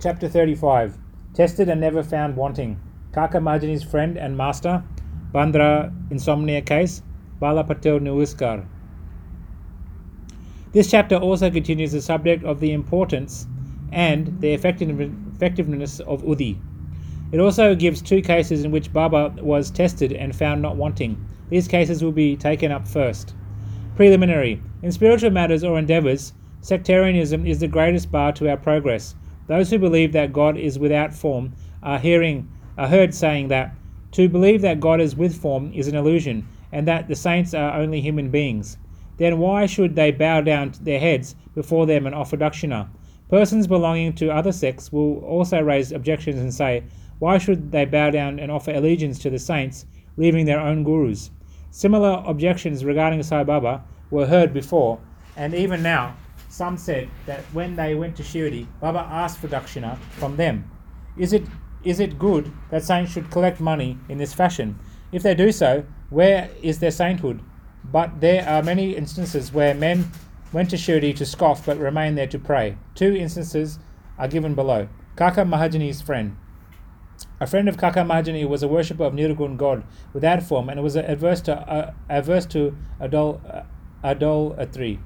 Chapter 35. Tested and never found wanting. Kaka Mahajani's friend and master, Bandra insomnia case, Bala Patel Nuskar. This chapter also continues the subject of the importance and the effectiveness of Udi. It also gives two cases in which Baba was tested and found not wanting. These cases will be taken up first. Preliminary. In spiritual matters or endeavors, sectarianism is the greatest bar to our progress. Those who believe that God is without form are heard saying that to believe that God is with form is an illusion, and that the saints are only human beings. Then why should they bow down their heads before them and offer Dakshina? Persons belonging to other sects will also raise objections and say, why should they bow down and offer allegiance to the saints, leaving their own gurus? Similar objections regarding Sai Baba were heard before, and even now, some said that when they went to Shirdi, Baba asked for Dakshina from them. Is it good that saints should collect money in this fashion? If they do so, where is their sainthood? But there are many instances where men went to Shirdi to scoff but remained there to pray. Two instances are given below. Kaka Mahajani's friend. A friend of Kaka Mahajani was a worshipper of Nirgun God without form and was averse to Adol Atri.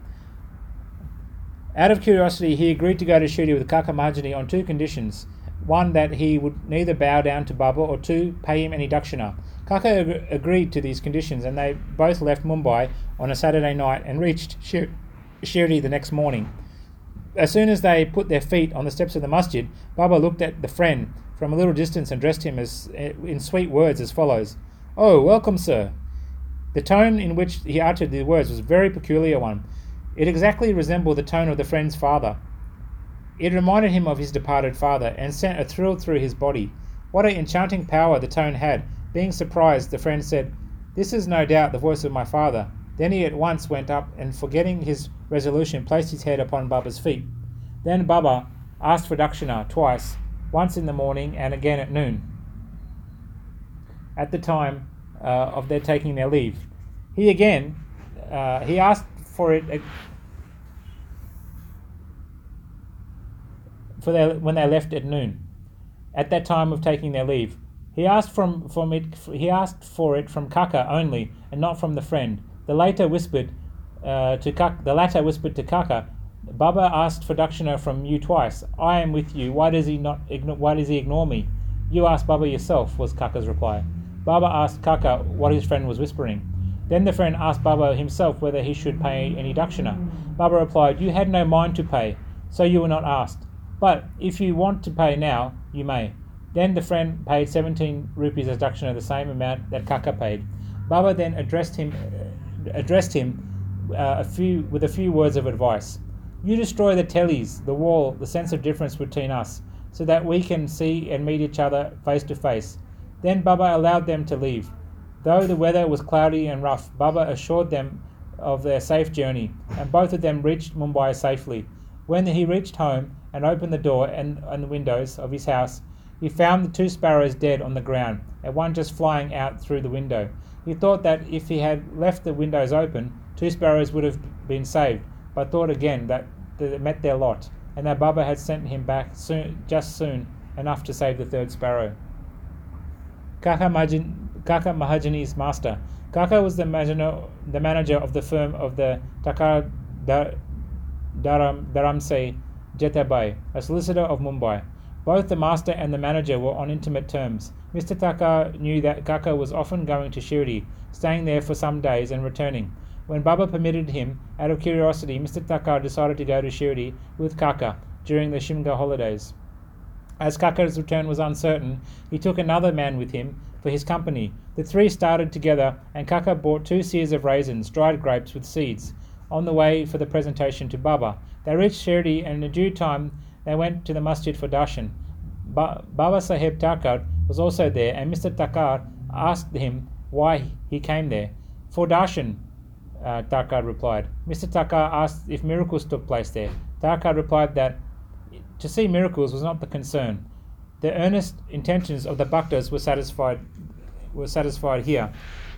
Out of curiosity, he agreed to go to Shirdi with Kaka Mahajani on two conditions. One, that he would neither bow down to Baba, or two, pay him any Dakshina. Kaka agreed to these conditions, and they both left Mumbai on a Saturday night and reached Shirdi the next morning. As soon as they put their feet on the steps of the masjid, Baba looked at the friend from a little distance and addressed him in sweet words as follows. "Oh, welcome, sir." The tone in which he uttered the words was a very peculiar one. It exactly resembled the tone of the friend's father. It reminded him of his departed father and sent a thrill through his body. What an enchanting power the tone had. Being surprised, the friend said, "This is no doubt the voice of my father." Then he at once went up and, forgetting his resolution, placed his head upon Baba's feet. Then Baba asked for Dakshina twice, once in the morning and again at noon, at the time of their taking their leave. He asked for it when they left at noon, at that time of taking their leave. He asked for it from Kaka only, and not from the friend. The latter whispered to Kaka, "Baba asked for Dakshina from you twice. I am with you. Why does he ignore me? You asked Baba yourself," was Kaka's reply. Baba asked Kaka what his friend was whispering. Then the friend asked Baba himself whether he should pay any Dakshina. Baba replied, "You had no mind to pay, so you were not asked. But if you want to pay now, you may." Then the friend paid 17 rupees as Dakshina, the same amount that Kaka paid. Baba then addressed him with a few words of advice. "You destroy the telis, the wall, the sense of difference between us, so that we can see and meet each other face to face." Then Baba allowed them to leave. Though the weather was cloudy and rough, Baba assured them of their safe journey, and both of them reached Mumbai safely. When he reached home and opened the door and the windows of his house, he found the two sparrows dead on the ground, and one just flying out through the window. He thought that if he had left the windows open, two sparrows would have been saved, but thought again that they met their lot, and that Baba had sent him back soon enough to save the third sparrow. Kaka Mahajani's master. Kaka was the manager of the firm of the Thakkar Daram Dharamsi Jethabai, a solicitor of Mumbai. Both the master and the manager were on intimate terms. Mr. Thakkar knew that Kaka was often going to Shirdi, staying there for some days and returning. When Baba permitted him, out of curiosity, Mr. Thakkar decided to go to Shirdi with Kaka during the Shimga holidays. As Kaka's return was uncertain, he took another man with him for his company. The three started together, and Kaka bought 2 seers of raisins, dried grapes with seeds, on the way for the presentation to Baba. They reached Shirdi, and in due time they went to the masjid for darshan. Baba Sahib Thakkar was also there, and Mr. Thakkar asked him why he came there. "For darshan," Thakkar replied. Mr. Thakkar asked if miracles took place there. Thakkar replied that to see miracles was not the concern. The earnest intentions of the bhaktas were satisfied here.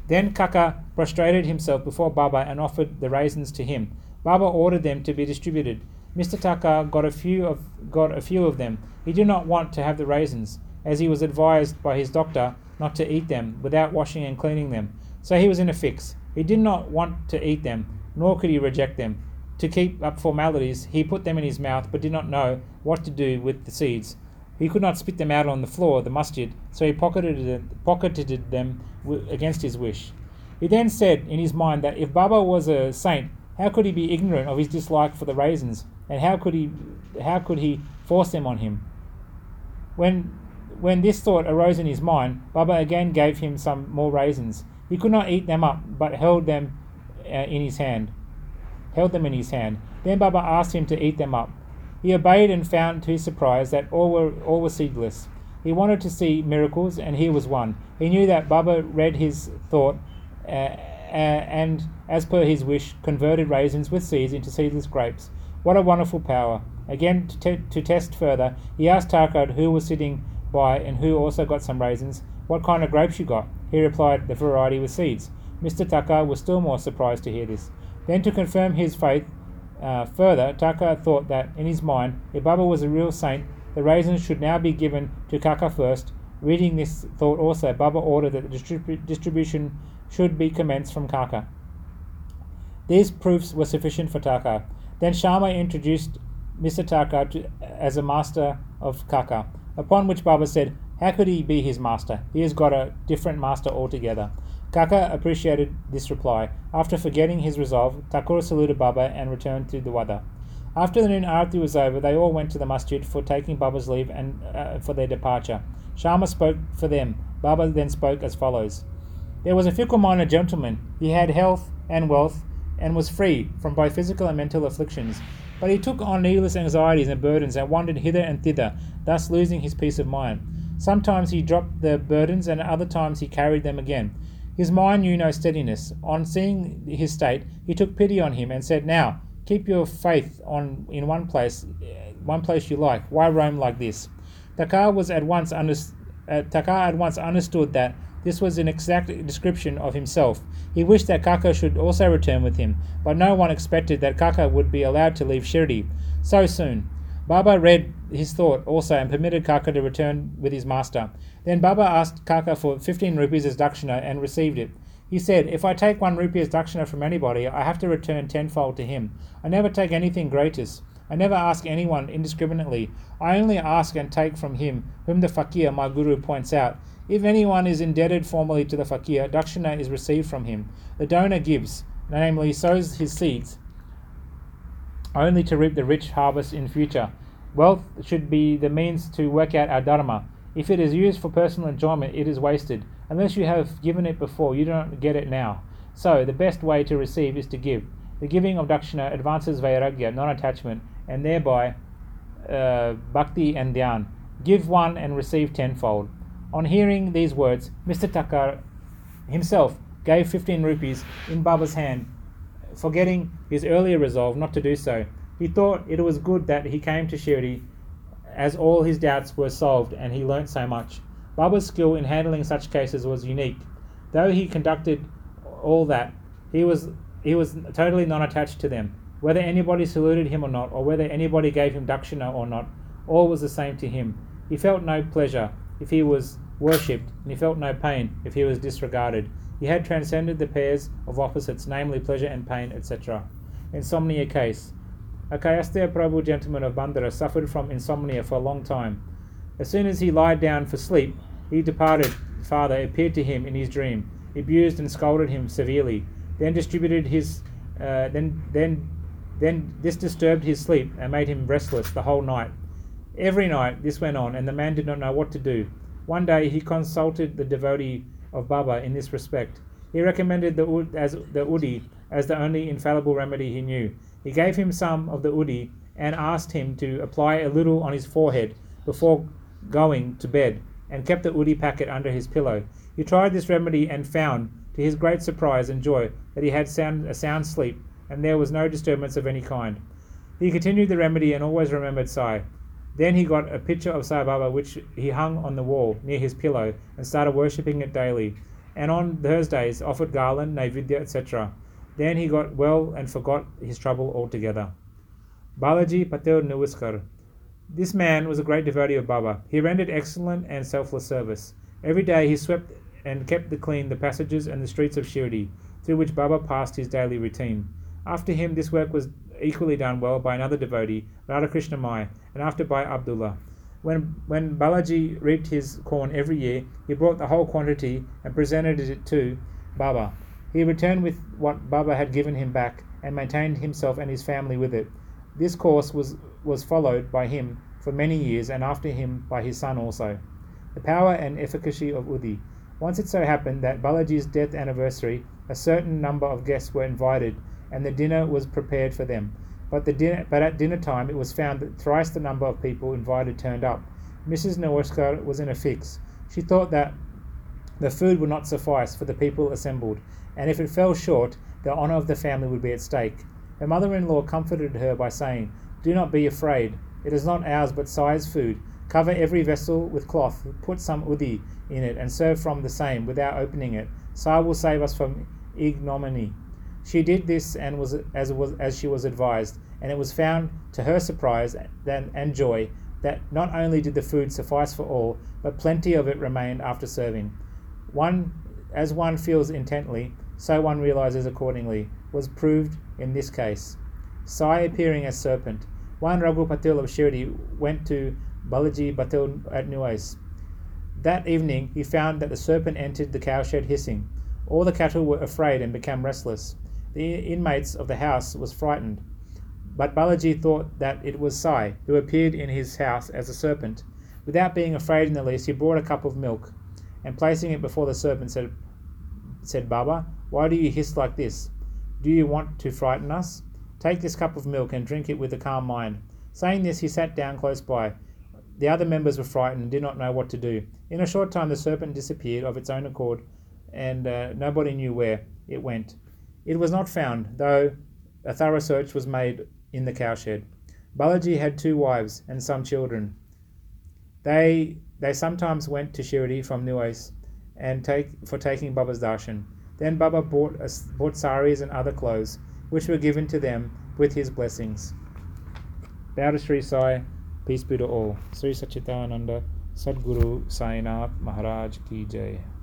Then Kaka prostrated himself before Baba and offered the raisins to him. Baba ordered them to be distributed. Mr. Thakkar got a few of them. He did not want to have the raisins, as he was advised by his doctor not to eat them without washing and cleaning them. So he was in a fix. He did not want to eat them, nor could he reject them. To keep up formalities, he put them in his mouth, but did not know what to do with the seeds. He could not spit them out on the floor, the mustard, so he pocketed them against his wish. He then said in his mind that if Baba was a saint, how could he be ignorant of his dislike for the raisins, and how could he force them on him? When this thought arose in his mind, Baba again gave him some more raisins. He could not eat them up, but held them in his hand. Then Baba asked him to eat them up. He obeyed and found to his surprise that all were seedless. He wanted to see miracles, and here was one. He knew that Baba read his thought, and as per his wish, converted raisins with seeds into seedless grapes. What a wonderful power! Again, to test further, he asked Thakkar who was sitting by and who also got some raisins. What kind of grapes you got? He replied, the variety with seeds. Mr. Thakkar was still more surprised to hear this. Then, to confirm his faith further, Thakkar thought that, in his mind, if Baba was a real saint, the raisins should now be given to Kaka first. Reading this thought also, Baba ordered that the distribution should be commenced from Kaka. These proofs were sufficient for Thakkar. Then Sharma introduced Mr. Thakkar as a master of Kaka, upon which Baba said, how could he be his master? He has got a different master altogether. Kaka appreciated this reply. After forgetting his resolve, Thakkar saluted Baba and returned to the Wada. After the noon Aarti was over, they all went to the masjid for taking Baba's leave and for their departure. Sharma spoke for them. Baba then spoke as follows. There was a fickle-minded gentleman. He had health and wealth and was free from both physical and mental afflictions. But he took on needless anxieties and burdens and wandered hither and thither, thus losing his peace of mind. Sometimes he dropped the burdens, and at other times he carried them again. His mind knew no steadiness. On seeing his state, he took pity on him and said, now, keep your faith in one place you like. Why roam like this? Thakkar at once understood that this was an exact description of himself. He wished that Kaka should also return with him, but no one expected that Kaka would be allowed to leave Shirdi so soon. Baba read his thought also and permitted Kaka to return with his master. Then Baba asked Kaka for 15 rupees as Dakshina and received it. He said, if I take 1 rupee as Dakshina from anybody, I have to return tenfold to him. I never take anything gratis. I never ask anyone indiscriminately. I only ask and take from him, whom the Fakir, my Guru, points out. If anyone is indebted formally to the Fakir, Dakshina is received from him. The donor gives, namely sows his seeds, only to reap the rich harvest in future. Wealth should be the means to work out our dharma. If it is used for personal enjoyment, it is wasted. Unless you have given it before, you don't get it now. So, the best way to receive is to give. The giving of Dakshina advances vairagya, non-attachment, and thereby bhakti and dhyan. Give one and receive tenfold. On hearing these words, Mr. Thakkar himself gave 15 rupees in Baba's hand, forgetting his earlier resolve not to do so. He thought it was good that he came to Shirdi, as all his doubts were solved and he learnt so much. Baba's skill in handling such cases was unique. Though he conducted all that, he was totally non-attached to them. Whether anybody saluted him or not, or whether anybody gave him dakshina or not, all was the same to him. He felt no pleasure if he was worshipped, and he felt no pain if he was disregarded. He had transcended the pairs of opposites, namely pleasure and pain, etc. Insomnia case. A Kayastra Prabhu gentleman of Bandra suffered from insomnia for a long time. As soon as he lied down for sleep, he departed father appeared to him in his dream, abused and scolded him severely, then disturbed his sleep and made him restless the whole night. Every night this went on, and the man did not know what to do. One day he consulted the devotee of Baba in this respect. He recommended the Udi as the only infallible remedy he knew. He gave him some of the Udi and asked him to apply a little on his forehead before going to bed, and kept the Udi packet under his pillow. He tried this remedy and found, to his great surprise and joy, that he had a sound sleep, and there was no disturbance of any kind. He continued the remedy and always remembered Sai. Then he got a picture of Sai Baba, which he hung on the wall near his pillow and started worshipping it daily, and on Thursdays offered garland, naivedya, etc. Then he got well and forgot his trouble altogether. Balaji Patil Nevaskar. This man was a great devotee of Baba. He rendered excellent and selfless service. Every day he swept and kept clean the passages and the streets of Shirdi, through which Baba passed his daily routine. After him, this work was equally done well by another devotee, Radhakrishna Mai, and after by Abdullah. When Balaji reaped his corn every year, he brought the whole quantity and presented it to Baba. He returned with what Baba had given him back and maintained himself and his family with it. This course was followed by him for many years, and after him by his son also. The power and efficacy of Udi. Once it so happened that Balaji's death anniversary, a certain number of guests were invited, and the dinner was prepared for them. But at dinner time it was found that thrice the number of people invited turned up. Mrs. Nevaskar was in a fix. She thought that the food would not suffice for the people assembled, and if it fell short, the honour of the family would be at stake. Her mother-in-law comforted her by saying, "Do not be afraid. It is not ours but Sai's food. Cover every vessel with cloth, put some udhi in it, and serve from the same without opening it. Sai will save us from ignominy." She did this and was as she was advised, and it was found to her surprise and joy that not only did the food suffice for all, but plenty of it remained after serving. As one feels intently, so one realizes accordingly, was proved in this case. Sai appearing as serpent. One Raghu Patil of Shirdi went to Balaji Patil at Nui. That evening he found that the serpent entered the cowshed hissing. All the cattle were afraid and became restless. The inmates of the house was frightened, but Balaji thought that it was Sai, who appeared in his house as a serpent. Without being afraid in the least, he brought a cup of milk, and placing it before the serpent said, "Baba, why do you hiss like this? Do you want to frighten us? Take this cup of milk and drink it with a calm mind." Saying this, he sat down close by. The other members were frightened and did not know what to do. In a short time the serpent disappeared of its own accord, and nobody knew where it went. It was not found, though a thorough search was made in the cowshed. Balaji had 2 wives and some children. They sometimes went to Shirdi from Nuis and taking Baba's darshan. Then Baba bought saris and other clothes, which were given to them with his blessings. Bow to Sri Sai, peace be to all. Sri Sachitananda Sadguru Sainath Maharaj ki jai.